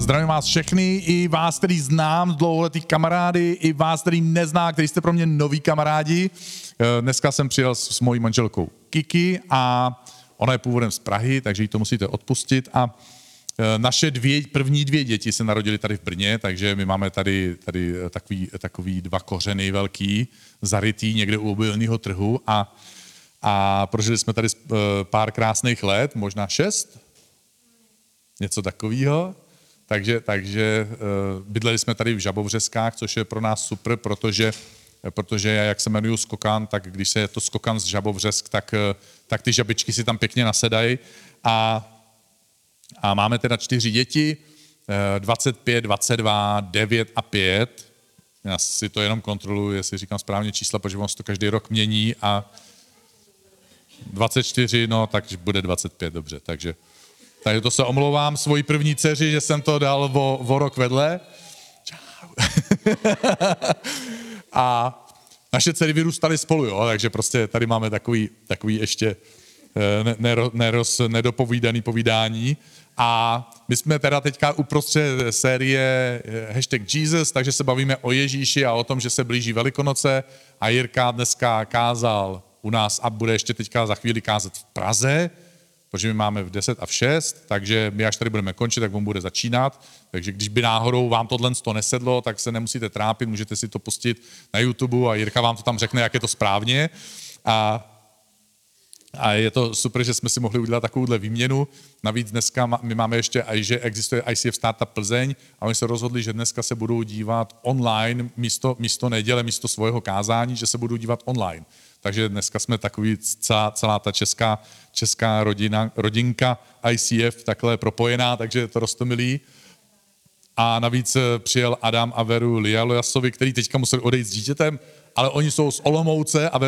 Zdravím vás všechny, i vás, který znám, dlouholetý kamarády, i vás, který nezná, který jste pro mě noví kamarádi. Dneska jsem přijel s mojí manželkou Kiki a ona je původem z Prahy, takže jí to musíte odpustit. A naše první dvě děti se narodily tady v Brně, takže my máme tady takový dva kořeny velký, zarytý někde u obilního trhu a prožili jsme tady pár krásných let, možná 6, něco takového. Takže bydleli jsme tady v Žabovřeskách, což je pro nás super, protože já, jak se jmenuju skokan, tak když se je to skokan z Žabovřesk, tak ty žabičky si tam pěkně nasedají. A máme teda 4 děti, 25, 22, 9 a 5. Já si to jenom kontroluji, jestli říkám správně čísla, protože on se to každý rok mění a 24, no tak bude 25, dobře, Takže to se omlouvám svoji první dceři, že jsem to dal o rok vedle. Čau. A naše dcery vyrůstaly spolu, jo? Takže prostě tady máme takový ještě nedopovídaný povídání. A my jsme teda teďka uprostřed série #Jesus, takže se bavíme o Ježíši a o tom, že se blíží Velikonoce. A Jirka dneska kázal u nás a bude ještě teďka za chvíli kázat v Praze, protože my máme v 10 a v 6, takže my až tady budeme končit, tak on bude začínat. Takže když by náhodou vám tohle nesedlo, tak se nemusíte trápit, můžete si to pustit na YouTube a Jirka vám to tam řekne, jak je to správně. A je to super, že jsme si mohli udělat takovouhle výměnu. Navíc dneska my máme ještě, že existuje ICF Startup Plzeň a oni se rozhodli, že dneska se budou dívat online místo neděle, místo svého kázání, že se budou dívat online. Takže dneska jsme takový celá ta česká rodinka ICF takhle propojená, takže je to roztomilý. A navíc přijel Adam a Veru Lialojasovi, který teďka museli odejít s dítětem, ale oni jsou z Olomouce a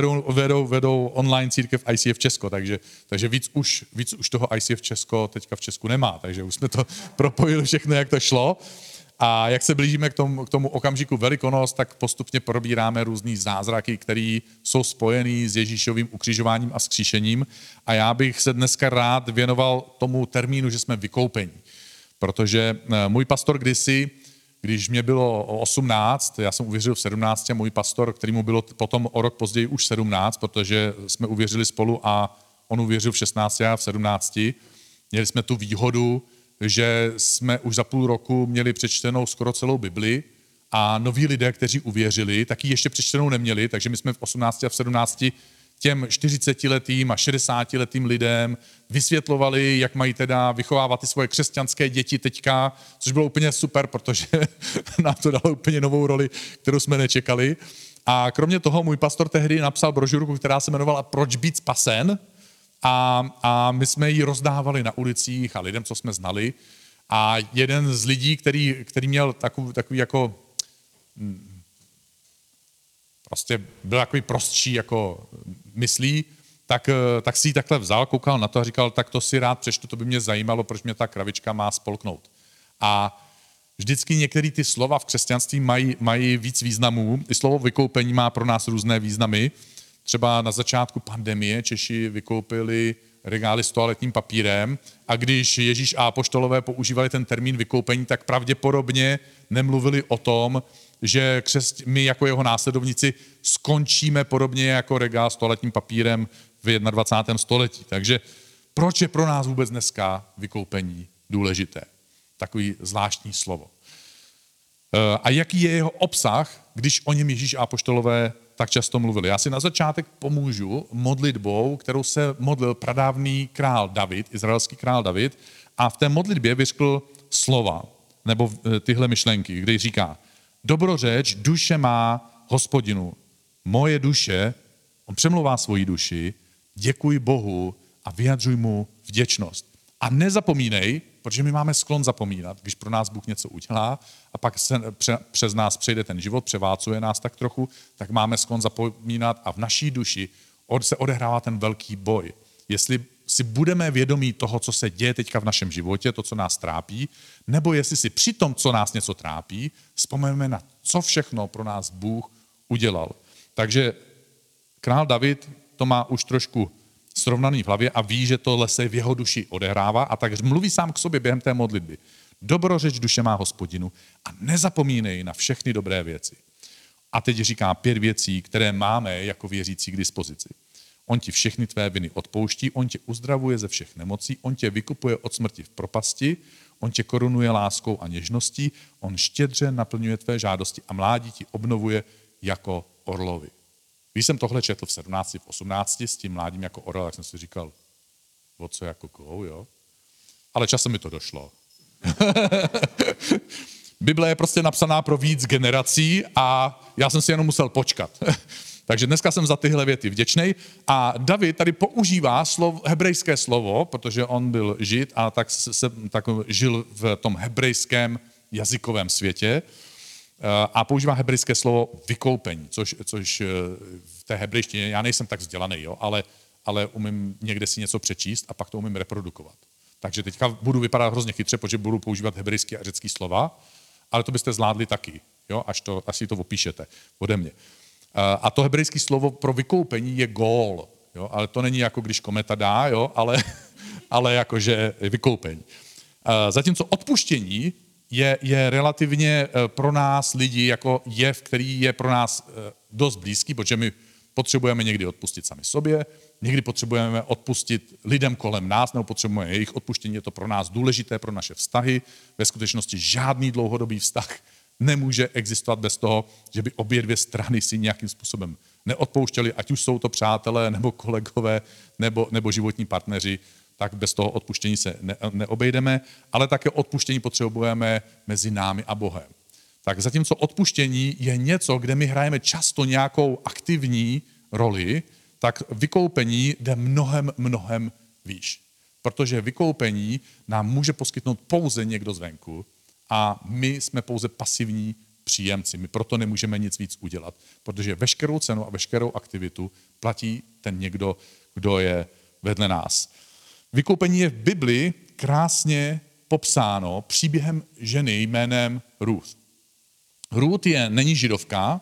vedou online církev ICF Česko, takže víc už toho ICF Česko teďka v Česku nemá, takže už jsme to propojili všechno, jak to šlo. A jak se blížíme k tomu okamžiku Velikonoc, tak postupně probíráme různý zázraky, které jsou spojený s Ježíšovým ukřižováním a vzkříšením. A já bych se dneska rád věnoval tomu termínu, že jsme vykoupeni. Protože můj pastor kdysi, když mě bylo 18, já jsem uvěřil v 17, a můj pastor, kterému bylo potom o rok později už 17, protože jsme uvěřili spolu a on uvěřil v 16 a v 17, měli jsme tu výhodu, že jsme už za půl roku měli přečtenou skoro celou Bibli a noví lidé, kteří uvěřili, tak ji ještě přečtenou neměli, takže my jsme v 18 a v 17 těm 40letým a 60letým lidem vysvětlovali, jak mají teda vychovávat ty svoje křesťanské děti teďka, což bylo úplně super, protože nám to dalo úplně novou roli, kterou jsme nečekali. A kromě toho můj pastor tehdy napsal brožurku, která se jmenovala Proč být spasen? A my jsme ji rozdávali na ulicích a lidem, co jsme znali. A jeden z lidí, který měl takový jako... Prostě byl takový prostší jako myslí, tak si ji takhle vzal, koukal na to a říkal, tak to si rád přečtu, to by mě zajímalo, proč mě ta kravička má spolknout. A vždycky některé ty slova v křesťanství mají víc významů. I slovo vykoupení má pro nás různé významy. Třeba na začátku pandemie Češi vykoupili regály s toaletním papírem a když Ježíš a apoštolové používali ten termín vykoupení, tak pravděpodobně nemluvili o tom, že my jako jeho následovníci skončíme podobně jako regál s toaletním papírem v 21. století. Takže proč je pro nás vůbec dneska vykoupení důležité? Takový zvláštní slovo. A jaký je jeho obsah, když o něm Ježíš a apoštolové tak často mluvili. Já si na začátek pomůžu modlitbou, kterou se modlil pradávný král David, izraelský král David, a v té modlitbě vyřkl slova, nebo tyhle myšlenky, kde říká: Dobrořeč duše má Hospodinu, moje duše, on přemluvá svoji duši, děkuj Bohu a vyjadřuj mu vděčnost. A nezapomínej, protože my máme sklon zapomínat, když pro nás Bůh něco udělá a pak se přes nás přejde ten život, převálcuje nás tak trochu, tak máme sklon zapomínat a v naší duši se odehrává ten velký boj. Jestli si budeme vědomí toho, co se děje teďka v našem životě, to, co nás trápí, nebo jestli si při tom, co nás něco trápí, vzpomeneme na co všechno pro nás Bůh udělal. Takže král David to má už trošku srovnaný v hlavě a ví, že tohle se v jeho duši odehrává a tak mluví sám k sobě během té modlitby. Dobrořeč duše má Hospodinu a nezapomínej na všechny dobré věci. A teď říká 5 věcí, které máme jako věřící k dispozici. On ti všechny tvé viny odpouští, on tě uzdravuje ze všech nemocí, on tě vykupuje od smrti v propasti, on tě korunuje láskou a něžností, on štědře naplňuje tvé žádosti a mládí ti obnovuje jako orlovi. Když jsem tohle četl v 17, v 18 s tím mládím jako orel, tak jsem si říkal, o co jako kou, jo? Ale časem mi to došlo. Bible je prostě napsaná pro víc generací a já jsem si jenom musel počkat. Takže dneska jsem za tyhle věty vděčnej. A David tady používá hebrejské slovo, protože on byl žid a tak žil v tom hebrejském jazykovém světě. A používá hebrejské slovo vykoupení, což v té hebrejštině, já nejsem tak vzdělaný, jo, ale umím někde si něco přečíst a pak to umím reprodukovat. Takže teďka budu vypadat hrozně chytře, protože budu používat hebrejské a řecké slova, ale to byste zvládli taky, jo, až si to opíšete ode mě. A to hebrejské slovo pro vykoupení je gól, jo, ale to není jako když kometa dá, jo, ale jakože vykoupení. Zatímco odpuštění je relativně pro nás lidi jako jev, který je pro nás dost blízký, protože my potřebujeme někdy odpustit sami sobě, někdy potřebujeme odpustit lidem kolem nás, nebo potřebujeme jejich odpuštění, je to pro nás důležité, pro naše vztahy. Ve skutečnosti žádný dlouhodobý vztah nemůže existovat bez toho, že by obě dvě strany si nějakým způsobem neodpouštěly, ať už jsou to přátelé, nebo kolegové, nebo životní partneři, tak bez toho odpuštění se neobejdeme, ale také odpuštění potřebujeme mezi námi a Bohem. Tak zatímco odpuštění je něco, kde my hrajeme často nějakou aktivní roli, tak vykoupení jde mnohem, mnohem výš. Protože vykoupení nám může poskytnout pouze někdo zvenku a my jsme pouze pasivní příjemci. My proto nemůžeme nic víc udělat, protože veškerou cenu a veškerou aktivitu platí ten někdo, kdo je vedle nás. Vykoupení je v Bibli krásně popsáno příběhem ženy jménem Ruth. Ruth není židovka,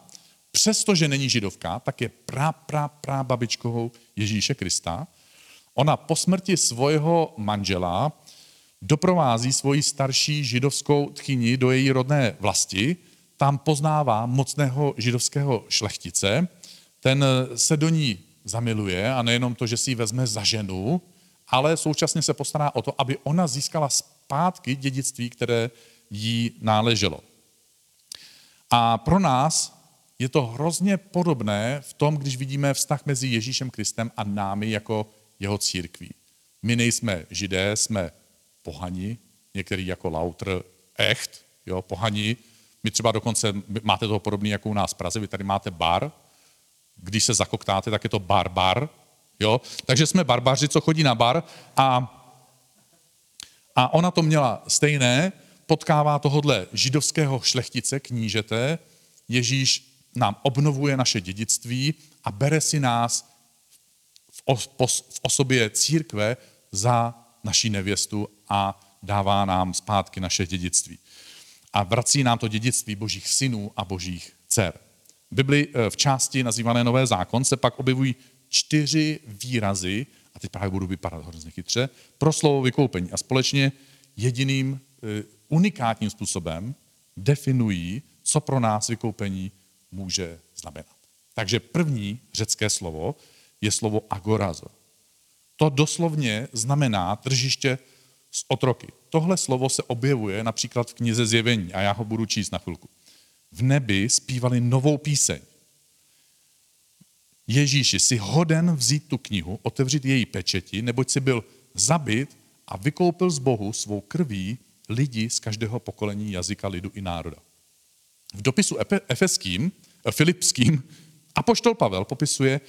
přestože není židovka, tak je babičkou Ježíše Krista. Ona po smrti svého manžela doprovází svoji starší židovskou tchyni do její rodné vlasti. Tam poznává mocného židovského šlechtice. Ten se do ní zamiluje a nejenom to, že si ji vezme za ženu, ale současně se postará o to, aby ona získala zpátky dědictví, které jí náleželo. A pro nás je to hrozně podobné v tom, když vidíme vztah mezi Ježíšem Kristem a námi jako jeho církví. My nejsme židé, jsme pohani, některý jako Lauter, echt, jo, pohani. My třeba dokonce, máte toho podobný jako u nás v Praze, vy tady máte bar, když se zakoktáte, tak je to bar, jo? Takže jsme barbaři, co chodí na bar a ona to měla stejné, potkává tohodle židovského šlechtice, knížete, Ježíš nám obnovuje naše dědictví a bere si nás v osobě církve za naší nevěstu a dává nám zpátky naše dědictví. A vrací nám to dědictví božích synů a božích dcer. V Bibli v části nazývané Nové zákon se pak objevují 4 výrazy, a teď právě budu vypadat hrozně chytře, pro slovo vykoupení. A společně jediným unikátním způsobem definují, co pro nás vykoupení může znamenat. Takže první řecké slovo je slovo agorazo. To doslovně znamená tržiště s otroky. Tohle slovo se objevuje například v knize Zjevení a já ho budu číst na chvilku. V nebi zpívali novou píseň. Ježíši, jsi hoden vzít tu knihu, otevřít její pečeti, neboť jsi byl zabit a vykoupil z Bohu svou krví lidi z každého pokolení, jazyka, lidu i národa. V dopisu filipským apoštol Pavel popisuje,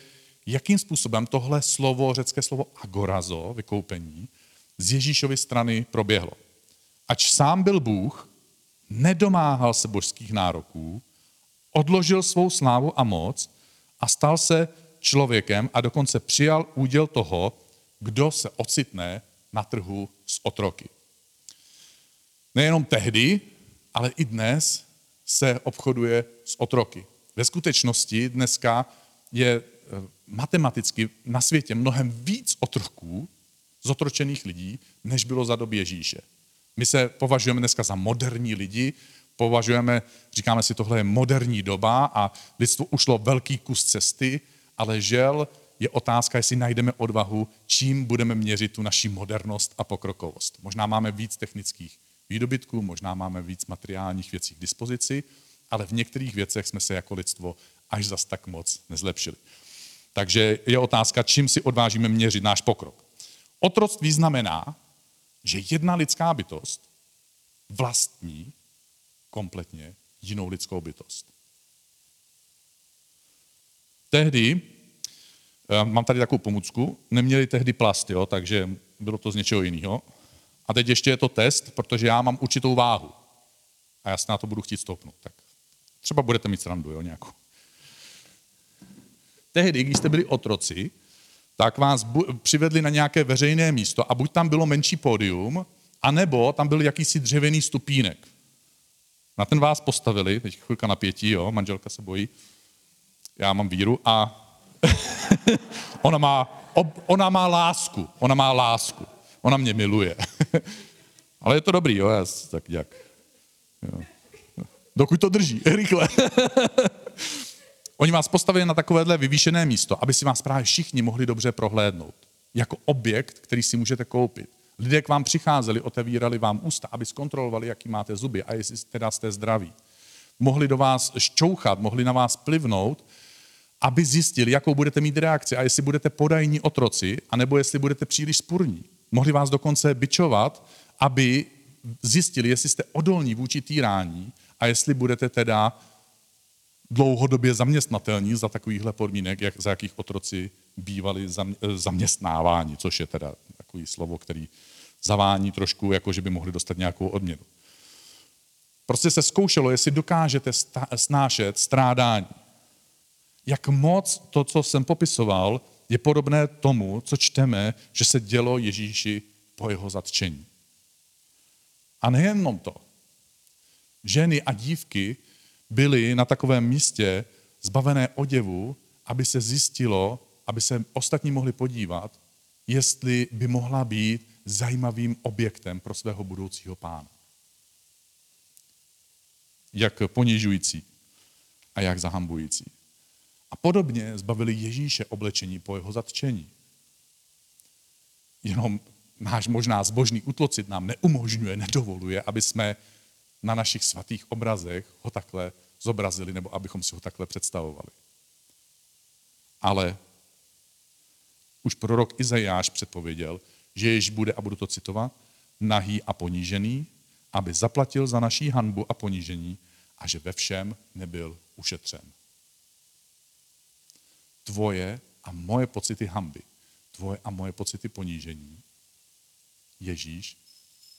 jakým způsobem tohle slovo, řecké slovo agorazo, vykoupení, z Ježíšovy strany proběhlo. Ač sám byl Bůh, nedomáhal se božských nároků, odložil svou slávu a moc a stal se člověkem a dokonce přijal úděl toho, kdo se ocitne na trhu s otroky. Nejenom tehdy, ale i dnes se obchoduje s otroky. Ve skutečnosti dneska je matematicky na světě mnohem víc otroků, zotročených lidí, než bylo za doby Ježíše. My se považujeme dneska za moderní lidi, říkáme si, tohle je moderní doba a lidstvo ušlo velký kus cesty, ale žel je otázka, jestli najdeme odvahu, čím budeme měřit tu naši modernost a pokrokovost. Možná máme víc technických výdobytků, možná máme víc materiálních věcí k dispozici, ale v některých věcech jsme se jako lidstvo až zas tak moc nezlepšili. Takže je otázka, čím si odvážíme měřit náš pokrok. Otroctví znamená, že jedna lidská bytost vlastní kompletně jinou lidskou bytost. Tehdy, mám tady takovou pomůcku, neměli tehdy plast, jo, takže bylo to z něčeho jiného. A teď ještě je to test, protože já mám určitou váhu. A já se na to budu chtít stoupnout. Tak třeba budete mít srandu, jo, nějakou. Tehdy, když jste byli otroci, tak vás přivedli na nějaké veřejné místo a buď tam bylo menší pódium, anebo tam byl jakýsi dřevěný stupínek. Na ten vás postavili, teď chvilka napětí, jo, manželka se bojí, já mám víru a ona má lásku, ona mě miluje. Ale je to dobrý, jo, tak nějak. Jo. Dokud to drží, rychle. Oni vás postavili na takovéhle vyvýšené místo, aby si vás právě všichni mohli dobře prohlédnout. Jako objekt, který si můžete koupit. Lidé k vám přicházeli, otevírali vám ústa, aby zkontrolovali, jaký máte zuby a jestli teda jste zdraví. Mohli do vás šťouchat, mohli na vás plivnout, aby zjistili, jakou budete mít reakci a jestli budete podajní otroci, anebo jestli budete příliš spurní. Mohli vás dokonce bičovat, aby zjistili, jestli jste odolní vůči týrání a jestli budete teda dlouhodobě zaměstnatelní za takovýchhle podmínek, za jakých otroci bývali zaměstnáváni, což je teda takový slovo, který zavání trošku, jako že by mohli dostat nějakou odměnu. Prostě se zkoušelo, jestli dokážete snášet strádání. Jak moc to, co jsem popisoval, je podobné tomu, co čteme, že se dělo Ježíši po jeho zatčení. A nejenom to. Ženy a dívky byly na takovém místě zbavené oděvu, aby se zjistilo, aby se ostatní mohli podívat, jestli by mohla být zajímavým objektem pro svého budoucího pána. Jak ponižující a jak zahambující. A podobně zbavili Ježíše oblečení po jeho zatčení. Jenom náš možná zbožný utlocit nám neumožňuje, nedovoluje, aby jsme na našich svatých obrazech ho takhle zobrazili, nebo abychom si ho takhle představovali. Ale už prorok Izajáš předpověděl, že Ježíš bude, a budu to citovat, nahý a ponížený, aby zaplatil za naší hanbu a ponížení a že ve všem nebyl ušetřen. Tvoje a moje pocity hanby, tvoje a moje pocity ponížení, Ježíš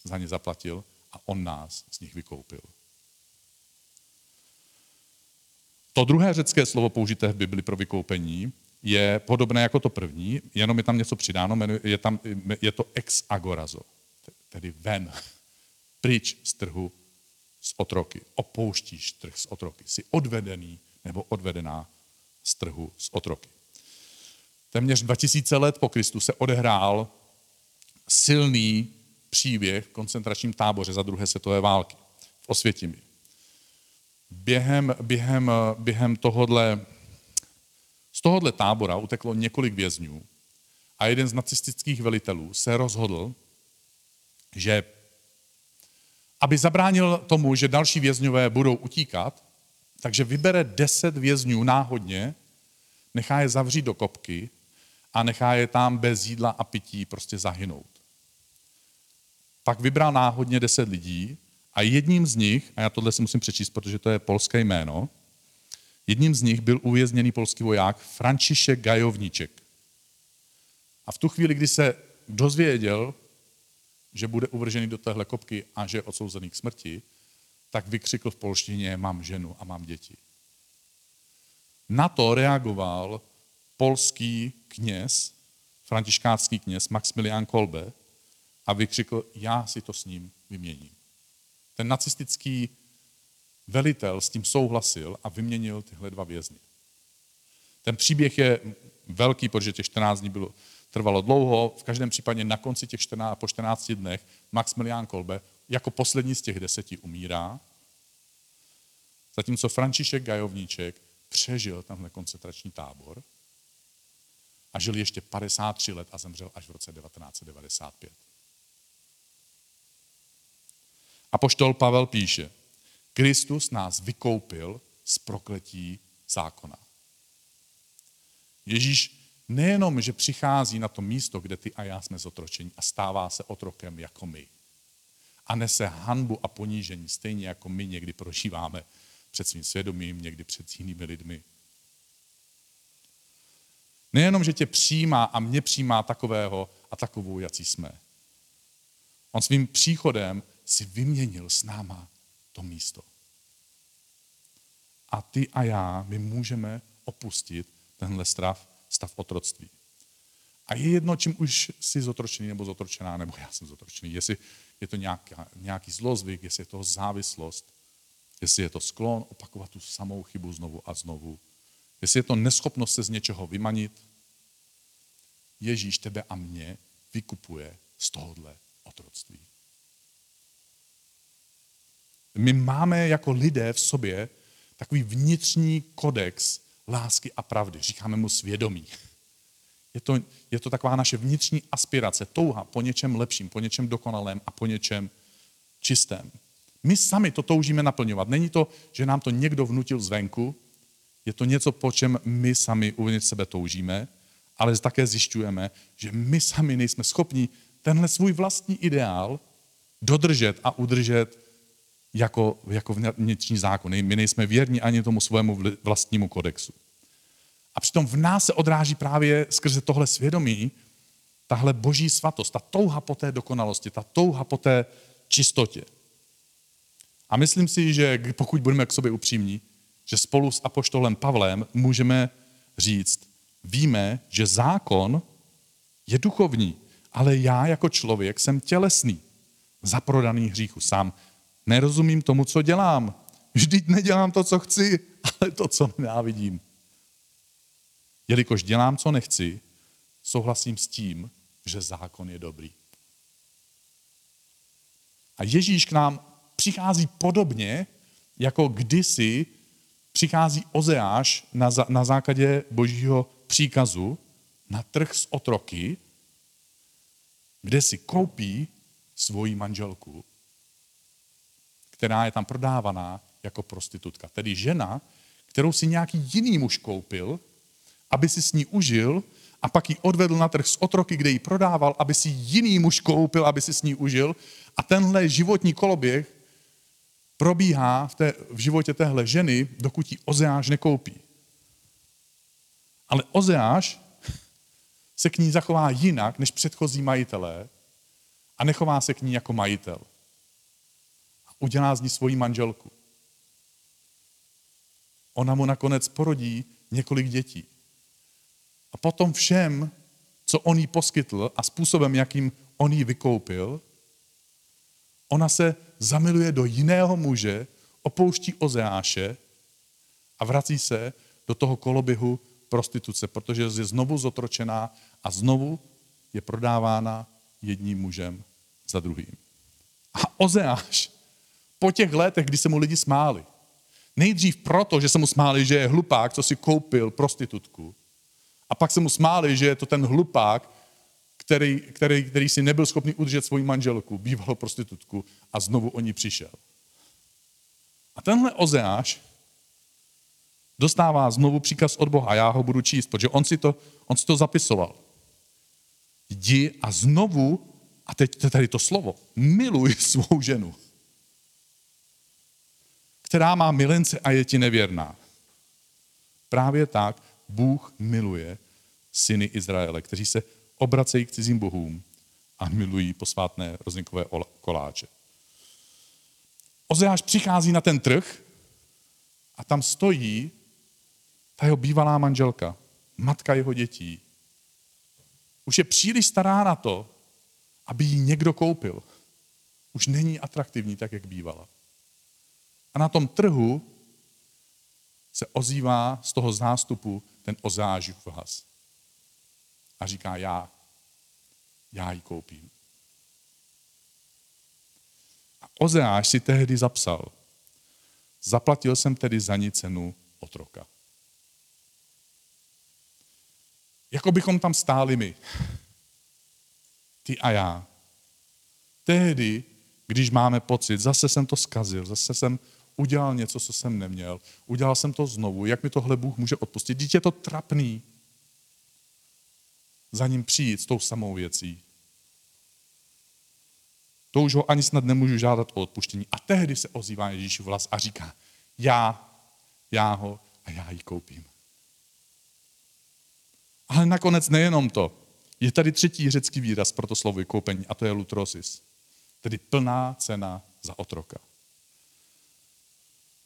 za ně zaplatil a on nás z nich vykoupil. To druhé řecké slovo použité v Bibli pro vykoupení je podobné jako to první, jenom je tam něco přidáno, je to ex agorazo, tedy ven, pryč z trhu z otroky, opouštíš trh z otroky, jsi odvedený nebo odvedená z trhu z otroky. Téměř 2000 let po Kristu se odehrál silný příběh v koncentračním táboře za druhé světové války v Osvětimi. Během z tohohle tábora uteklo několik vězňů a jeden z nacistických velitelů se rozhodl, že aby zabránil tomu, že další vězňové budou utíkat, takže vybere 10 vězňů náhodně, nechá je zavřít do kopky a nechá je tam bez jídla a pití prostě zahynout. Pak vybral náhodně 10 lidí a jedním z nich, a já tohle si musím přečíst, protože to je polské jméno, jedním z nich byl uvězněný polský voják František Gajovníček. A v tu chvíli, kdy se dozvěděl, že bude uvržený do téhle kopky a že je odsouzený k smrti, tak vykřikl v polštině, mám ženu a mám děti. Na to reagoval polský kněz, františkánský kněz Maximilian Kolbe a vykřikl, já si to s ním vyměním. Ten nacistický velitel s tím souhlasil a vyměnil tyhle dva vězny. Ten příběh je velký, protože těch 14 dní trvalo dlouho, v každém případě na konci těch 14 dnech Maximilian Kolbe jako poslední z těch 10 umírá, zatímco František Gajovníček přežil tenhle koncentrační tábor a žil ještě 53 let a zemřel až v roce 1995. Apoštol Pavel píše, Kristus nás vykoupil z prokletí zákona. Ježíš nejenom, že přichází na to místo, kde ty a já jsme zotročeni a stává se otrokem jako my a nese hanbu a ponížení, stejně jako my někdy prožíváme před svým svědomím, někdy před jinými lidmi. Nejenom, že tě přijímá a mě přijímá takového a takovou, jací jsme. On svým příchodem si vyměnil s náma to místo. A ty a já, my můžeme opustit tenhle stav otroctví. A je jedno, čím už jsi zotročený nebo zotročená, nebo já jsem zotročený. Jestli je to nějaký zlozvyk, jestli je to závislost, jestli je to sklon opakovat tu samou chybu znovu a znovu, jestli je to neschopnost se z něčeho vymanit, Ježíš tebe a mě vykupuje z tohohle otroctví. My máme jako lidé v sobě takový vnitřní kodex lásky a pravdy. Říkáme mu svědomí. Je to taková naše vnitřní aspirace, touha po něčem lepším, po něčem dokonalém a po něčem čistém. My sami to toužíme naplňovat. Není to, že nám to někdo vnutil zvenku, je to něco, po čem my sami uvnitř sebe toužíme, ale také zjišťujeme, že my sami nejsme schopni tenhle svůj vlastní ideál dodržet a udržet jako vnitřní zákon. My nejsme věrní ani tomu svému vlastnímu kodexu. A přitom v nás se odráží právě skrze tohle svědomí, tahle boží svatost, ta touha po té dokonalosti, ta touha po té čistotě. A myslím si, že pokud budeme k sobě upřímní, že spolu s apoštolem Pavlem můžeme říct, víme, že zákon je duchovní, ale já jako člověk jsem tělesný, zaprodaný hříchu sám. Nerozumím tomu, co dělám. Vždyť nedělám to, co chci, ale to, co nenávidím. Jelikož dělám, co nechci, souhlasím s tím, že zákon je dobrý. A Ježíš k nám přichází podobně, jako kdysi přichází Ozeáš na základě božího příkazu na trh s otroky, kde si koupí svoji manželku, která je tam prodávaná jako prostitutka. Tedy žena, kterou si nějaký jiný muž koupil, aby si s ní užil a pak ji odvedl na trh s otroky, kde ji prodával, aby si jiný muž koupil, aby si s ní užil. A tenhle životní koloběh probíhá v životě téhle ženy, dokud ji Ozeáš nekoupí. Ale Ozeáš se k ní zachová jinak než předchozí majitelé a nechová se k ní jako majitel. Udělá z ní svoji manželku. Ona mu nakonec porodí několik dětí. A potom všem, co on jí poskytl a způsobem, jakým on jí vykoupil, ona se zamiluje do jiného muže, opouští Ozeáše a vrací se do toho koloběhu prostituce, protože je znovu zotročená a znovu je prodávána jedním mužem za druhým. A Ozeáš po těch letech, kdy se mu lidi smáli. Nejdřív proto, že se mu smáli, že je hlupák, co si koupil prostitutku. A pak se mu smáli, že je to ten hlupák, který si nebyl schopný udržet svoji manželku, bývalou prostitutku a znovu o ní přišel. A tenhle Ozeáš dostává znovu příkaz od Boha. Já ho budu číst, protože on si to zapisoval. Jdi a znovu, a teď tady to slovo, miluj svou ženu, která má milence a je ti nevěrná. Právě tak Bůh miluje syny Izraele, kteří se obracejí k cizím bohům a milují posvátné roznikové koláče. Ozeáš přichází na ten trh a tam stojí ta jeho bývalá manželka, matka jeho dětí. Už je příliš stará na to, aby ji někdo koupil. Už není atraktivní tak, jak bývala. A na tom trhu se ozývá z toho zástupu ten Ozeášův hlas. A říká, já ji koupím. A Ozeáš si tehdy zapsal. Zaplatil jsem tedy za ni cenu otroka. Jako bychom tam stáli my. Ty a já. Tehdy, když máme pocit, zase jsem to zkazil, zase jsem udělal něco, co jsem neměl, udělal jsem to znovu, jak mi tohle Bůh může odpustit? Dítě je to trapný. Za ním přijít s tou samou věcí. To už ho ani snad nemůžu žádat o odpuštění. A tehdy se ozývá Ježíšův hlas a říká, já ho a já ji koupím. Ale nakonec nejenom to. Je tady třetí řecký výraz pro to slovo vykoupení a to je lutrosis. Tedy plná cena za otroka.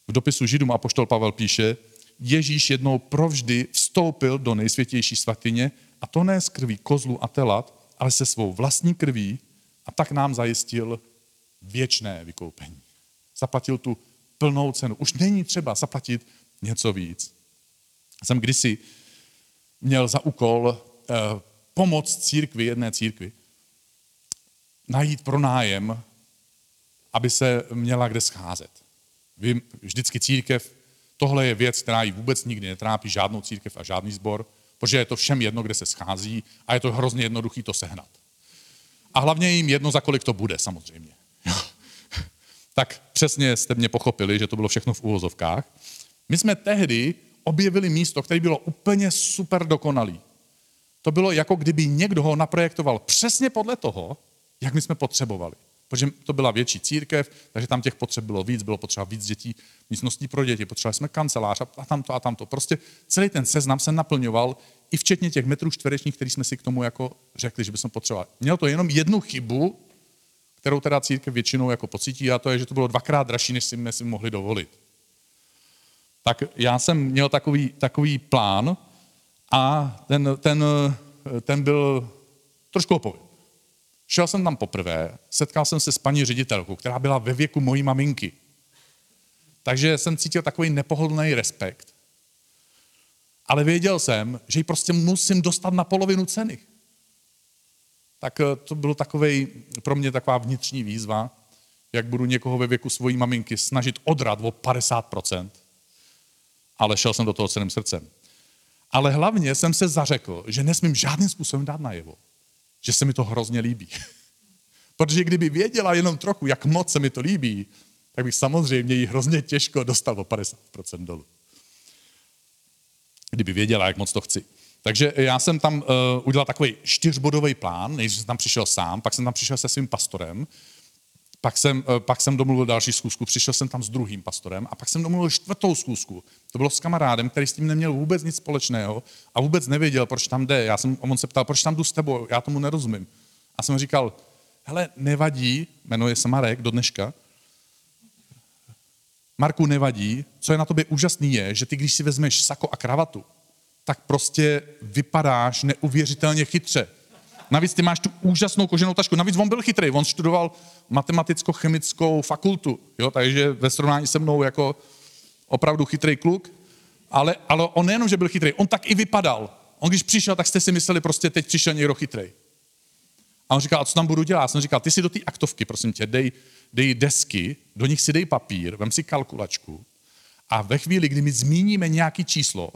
V dopisu Židům apoštol Pavel píše, Ježíš jednou provždy vstoupil do nejsvětější svatyně a to ne z krví kozlu a telat, ale se svou vlastní krví a tak nám zajistil věčné vykoupení. Zaplatil tu plnou cenu. Už není třeba zaplatit něco víc. Jsem kdysi měl za úkol pomoc církvi, jedné církvi, najít pronájem, aby se měla kde scházet. Vždycky církev, tohle je věc, která ji vůbec nikdy netrápí, žádnou církev a žádný sbor, protože je to všem jedno, kde se schází a je to hrozně jednoduchý to sehnat. A hlavně jim jedno, za kolik to bude, samozřejmě. Tak přesně jste mě pochopili, že to bylo všechno v uvozovkách. My jsme tehdy objevili místo, které bylo úplně super dokonalý. To bylo jako kdyby někdo ho naprojektoval přesně podle toho, jak my jsme potřebovali. Protože to byla větší církev, takže tam těch potřeb bylo víc, bylo potřeba víc dětí, místností pro děti, potřebovali jsme kancelář a tamto a tamto. Prostě celý ten seznam se naplňoval i včetně těch metrů čtverečních, který jsme si k tomu jako řekli, že bychom potřebovali. Mělo to jenom jednu chybu, kterou teda církev většinou jako pocítí, a to je, že to bylo dvakrát dražší, než jsme si mohli dovolit. Tak já jsem měl takový plán a ten byl trošku opověd. Šel jsem tam poprvé, setkal jsem se s paní ředitelkou, která byla ve věku mojí maminky. Takže jsem cítil takový nepohodlný respekt. Ale věděl jsem, že ji prostě musím dostat na polovinu ceny. Tak to bylo pro mě taková vnitřní výzva, jak budu někoho ve věku svojí maminky snažit odrat o 50%. Ale šel jsem do toho celým srdcem. Ale hlavně jsem se zařekl, že nesmím žádným způsobem dát najevo, že se mi to hrozně líbí. Protože kdyby věděla jenom trochu, jak moc se mi to líbí, tak bych samozřejmě ji hrozně těžko dostal o 50% dolů. Kdyby věděla, jak moc to chci. Takže já jsem tam udělal takový 4bodový plán, než jsem tam přišel sám, pak jsem tam přišel se svým pastorem, pak jsem domluvil další schůzku, přišel jsem tam s druhým pastorem a pak jsem domluvil 4. schůzku. To bylo s kamarádem, který s tím neměl vůbec nic společného a vůbec nevěděl, proč tam jde. On se ptal, proč tam jdu s tebou, já tomu nerozumím. A jsem říkal, hele, nevadí, jmenuje se Marek do dneška, Marku, nevadí, co je na tobě úžasný je, že ty, když si vezmeš sako a kravatu, tak prostě vypadáš neuvěřitelně chytře. Navíc ty máš tu úžasnou koženou tašku. Navíc on byl chytrý, on studoval matematicko-chemickou fakultu, jo? Takže ve srovnání se mnou jako opravdu chytrý kluk, ale on nejenom, že byl chytrý, on tak i vypadal. On když přišel, tak jste si mysleli prostě teď přišel někdo chytrý. A on říkal, a co tam budu dělat? Já jsem říkal, ty si do té aktovky, prosím tě, dej desky, do nich si dej papír, vem si kalkulačku a ve chvíli, kdy my zmíníme nějaký číslo,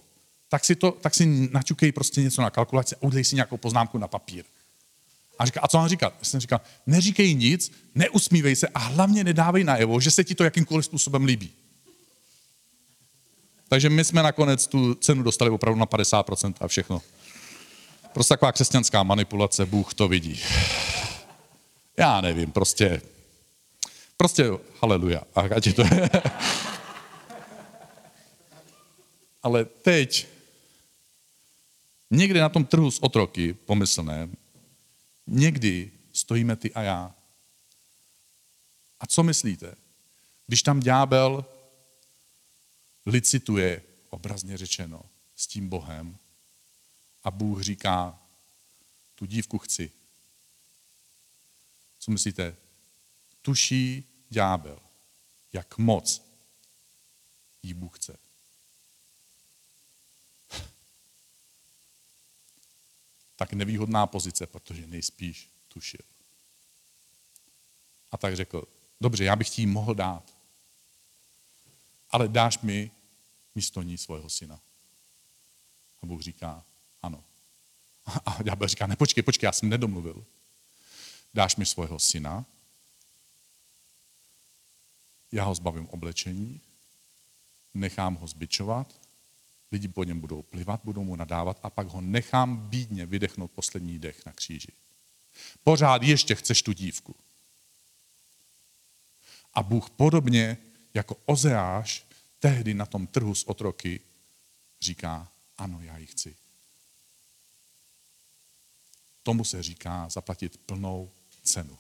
tak si naťukej prostě něco na kalkulaci a udej si nějakou poznámku na papír. A říká, a co mám říkat? Já jsem říkal, neříkej nic, neusmívej se a hlavně nedávej najevo, že se ti to jakýmkoliv způsobem líbí. Takže my jsme nakonec tu cenu dostali opravdu na 50% a všechno. Prostě taková křesťanská manipulace, Bůh to vidí. Já nevím, prostě haleluja, ať je to... Ale teď někdy na tom trhu s otroky pomyslném, někdy stojíme ty a já. A co myslíte? Když tam ďábel licituje, obrazně řečeno, s tím Bohem a Bůh říká, tu dívku chci. Co myslíte? Tuší ďábel, jak moc jí Bůh chce. Tak nevýhodná pozice, protože nejspíš tušil. A tak řekl, dobře, já bych ti ji mohl dát, ale dáš mi místo ní svého syna. A Bůh říká, ano. A ďábel říká, nepočkej, já jsem nedomluvil. Dáš mi svého syna, já ho zbavím oblečení, nechám ho zbičovat, lidi po něm budou plivat, budou mu nadávat a pak ho nechám bídně vydechnout poslední dech na kříži. Pořád ještě chceš tu dívku. A Bůh podobně jako Ozeáš tehdy na tom trhu s otroky říká, ano, já ji chci. Tomu se říká zaplatit plnou cenu.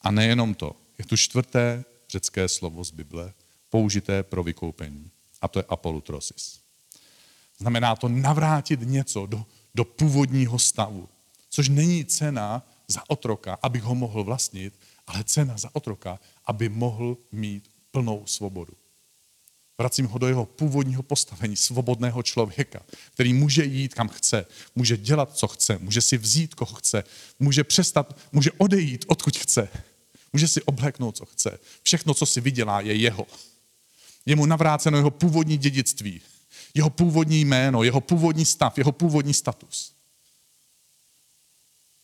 A nejenom to, je tu čtvrté řecké slovo z Bible, použité pro vykoupení. A to je apolutrosis. Znamená to navrátit něco do původního stavu, což není cena za otroka, aby ho mohl vlastnit, ale cena za otroka, aby mohl mít plnou svobodu. Vracím ho do jeho původního postavení svobodného člověka, který může jít kam chce, může dělat, co chce, může si vzít, koho chce, může odejít, odkud chce, může si obléknout, co chce. Všechno, co si vydělá, je jeho. Je mu navráceno jeho původní dědictví, jeho původní jméno, jeho původní stav, jeho původní status.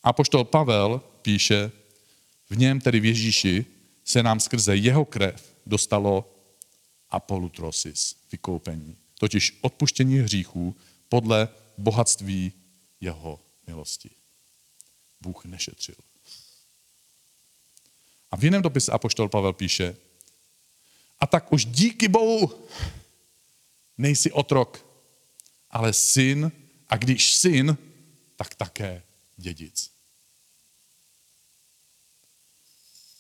A apoštol Pavel píše, v něm, tedy v Ježíši, se nám skrze jeho krev dostalo apolutrosis, vykoupení, totiž odpuštění hříchů podle bohatství jeho milosti. Bůh nešetřil. A v jiném dopise apoštol Pavel píše, a tak už díky Bohu nejsi otrok, ale syn, a když syn, tak také dědic.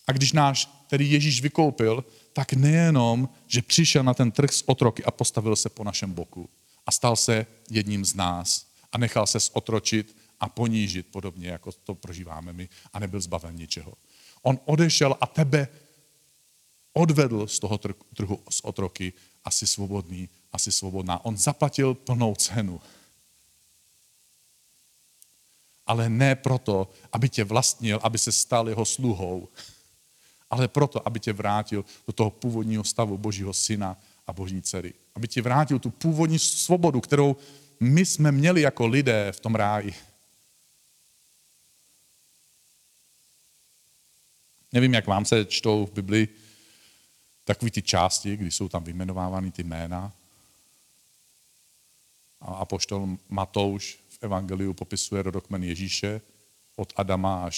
A když náš, tedy Ježíš, vykoupil, tak nejenom, že přišel na ten trh s otroky a postavil se po našem boku a stal se jedním z nás a nechal se zotročit a ponížit, podobně jako to prožíváme my, a nebyl zbaven ničeho. On odešel a tebe odvedl z toho trhu s otroky a jsi svobodný, a jsi svobodná. On zaplatil plnou cenu. Ale ne proto, aby tě vlastnil, aby se stal jeho sluhou, ale proto, aby tě vrátil do toho původního stavu Božího syna a Boží dcery. Aby tě vrátil tu původní svobodu, kterou my jsme měli jako lidé v tom ráji. Nevím, jak vám se čtou v Bibli takový ty části, kdy jsou tam vyjmenovávány ty jména. A apoštol Matouš v evangeliu popisuje rodokmen Ježíše od Adama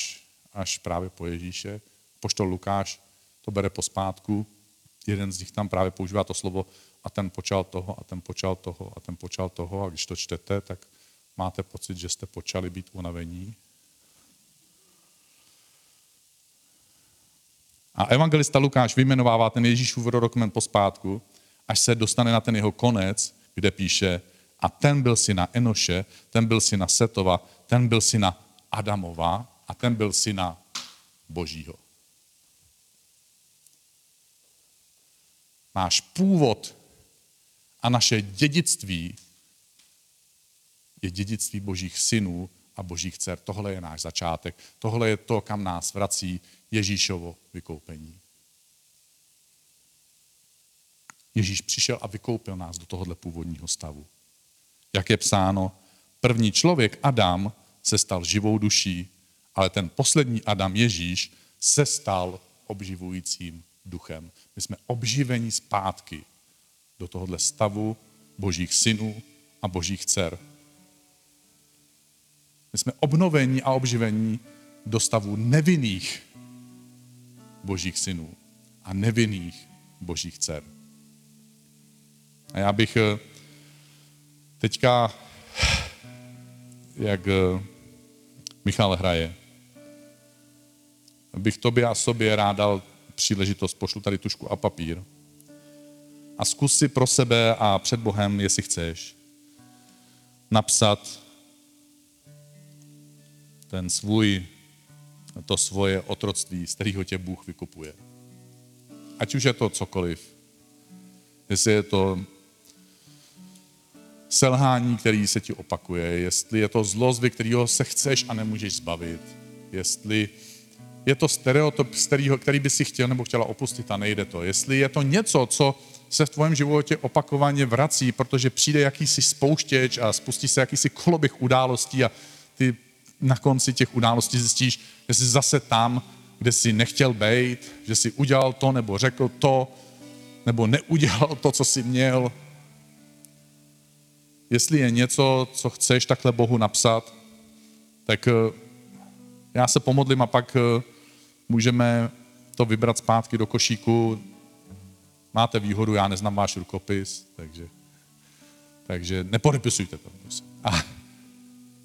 až právě po Ježíše. Apoštol Lukáš to bere pospátku. Jeden z nich tam právě používá to slovo a ten počal toho, a ten počal toho, a ten počal toho. A když to čtete, tak máte pocit, že jste počali být unavení. A evangelista Lukáš vyjmenovává ten Ježíšův rodokmen pospátku, až se dostane na ten jeho konec, kde píše, a ten byl syna Enoše, ten byl syna Setova, ten byl syna Adamova a ten byl syna Božího. Náš původ a naše dědictví je dědictví Božích synů a Božích dcer. Tohle je náš začátek. Tohle je to, kam nás vrací Ježíšovo vykoupení. Ježíš přišel a vykoupil nás do tohohle původního stavu. Jak je psáno, první člověk Adam se stal živou duší, ale ten poslední Adam Ježíš se stal obživujícím duchem. My jsme obživeni zpátky do tohohle stavu Božích synů a Božích dcer. My jsme obnoveni a obživeni do stavu nevinných Božích synů a nevinných Božích dcer. A já bych teďka, jak Michal hraje. Bych tobě a sobě rád dal příležitost, pošlu tady tužku a papír. A zkus si pro sebe a před Bohem, jestli chceš, napsat to svoje otroctví, z kterého tě Bůh vykupuje. Ať už je to cokoliv. Jestli je to selhání, který se ti opakuje, jestli je to zlozvy, kterého se chceš a nemůžeš zbavit, jestli je to stereotyp, který by si chtěl nebo chtěla opustit a nejde to, jestli je to něco, co se v tvém životě opakovaně vrací, protože přijde jakýsi spouštěč a spustí se jakýsi koloběh událostí a ty na konci těch událostí zjistíš, že jsi zase tam, kde jsi nechtěl bejt, že jsi udělal to, nebo řekl to, nebo neudělal to, co jsi měl. Jestli je něco, co chceš takhle Bohu napsat, tak já se pomodlím a pak můžeme to vybrat zpátky do košíku. Máte výhodu, já neznám váš rukopis, takže nepodepisujte to.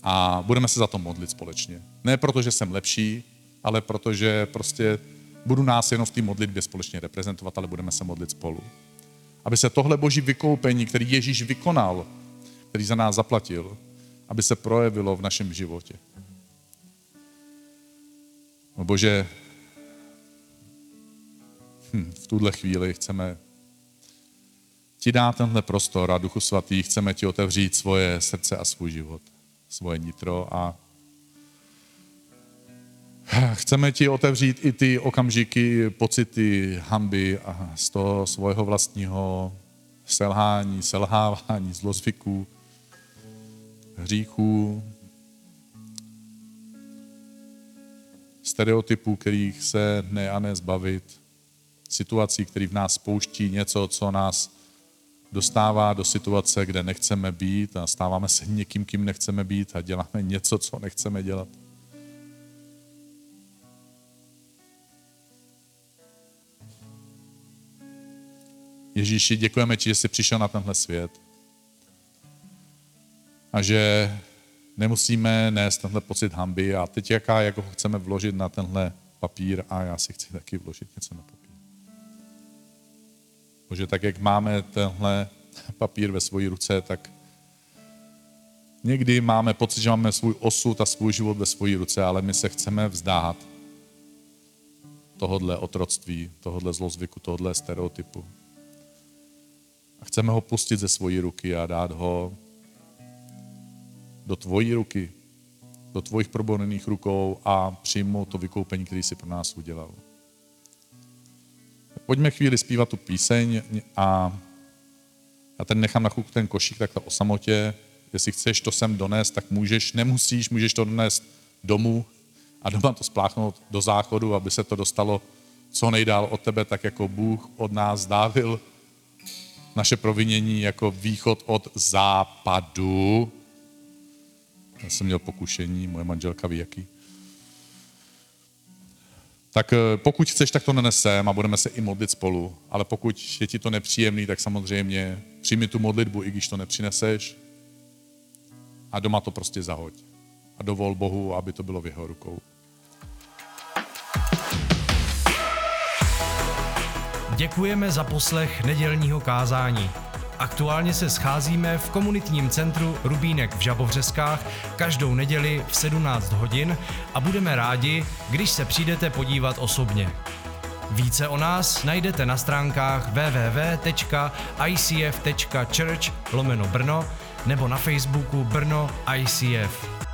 A budeme se za to modlit společně. Ne proto, že jsem lepší, ale protože prostě budu nás jenom v té modlitbě společně reprezentovat, ale budeme se modlit spolu. Aby se tohle boží vykoupení, který Ježíš vykonal, který za nás zaplatil, aby se projevilo v našem životě. Bože, v tuhle chvíli chceme ti dát tenhle prostor a Duchu Svatý, chceme ti otevřít svoje srdce a svůj život, svoje nitro a chceme ti otevřít i ty okamžiky, pocity, hanby a z toho svého vlastního selhání, selhávání, zlozvyků, hříchů, stereotypů, kterých se ne a ne zbavit, situací, které v nás spouští něco, co nás dostává do situace, kde nechceme být a stáváme se někým, kým nechceme být a děláme něco, co nechceme dělat. Ježíši, děkujeme ti, že jsi přišel na tenhle svět a že nemusíme nést tenhle pocit hanby a teď jak ho chceme vložit na tenhle papír a já si chci taky vložit něco na papír. Bože, tak jak máme tenhle papír ve své ruce, tak někdy máme pocit, že máme svůj osud a svůj život ve své ruce, ale my se chceme vzdát tohodle otroctví, tohodle zlozvyku, tohodle stereotypu. A chceme ho pustit ze svojí ruky a dát ho do tvojí ruky, do tvojich probonených rukou a přijmout to vykoupení, který jsi pro nás udělal. Pojďme chvíli zpívat tu píseň a já tady nechám na chvilku ten košík takhle o samotě. Jestli chceš to sem donést, tak můžeš, nemusíš, můžeš to donést domů a doma to spláchnout do záchodu, aby se to dostalo co nejdál od tebe, tak jako Bůh od nás dávil naše provinění jako východ od západu. Já jsem měl pokušení, moje manželka ví jaký. Tak pokud chceš, tak to nenesem a budeme se i modlit spolu. Ale pokud je ti to nepříjemný, tak samozřejmě přijmi tu modlitbu, i když to nepřineseš. A doma to prostě zahoď. A dovol Bohu, aby to bylo v jeho rukou. Děkujeme za poslech nedělního kázání. Aktuálně se scházíme v komunitním centru Rubínek v Žabovřeskách každou neděli v 17 hodin a budeme rádi, když se přijdete podívat osobně. Více o nás najdete na stránkách www.icf.church/Brno nebo na Facebooku Brno ICF.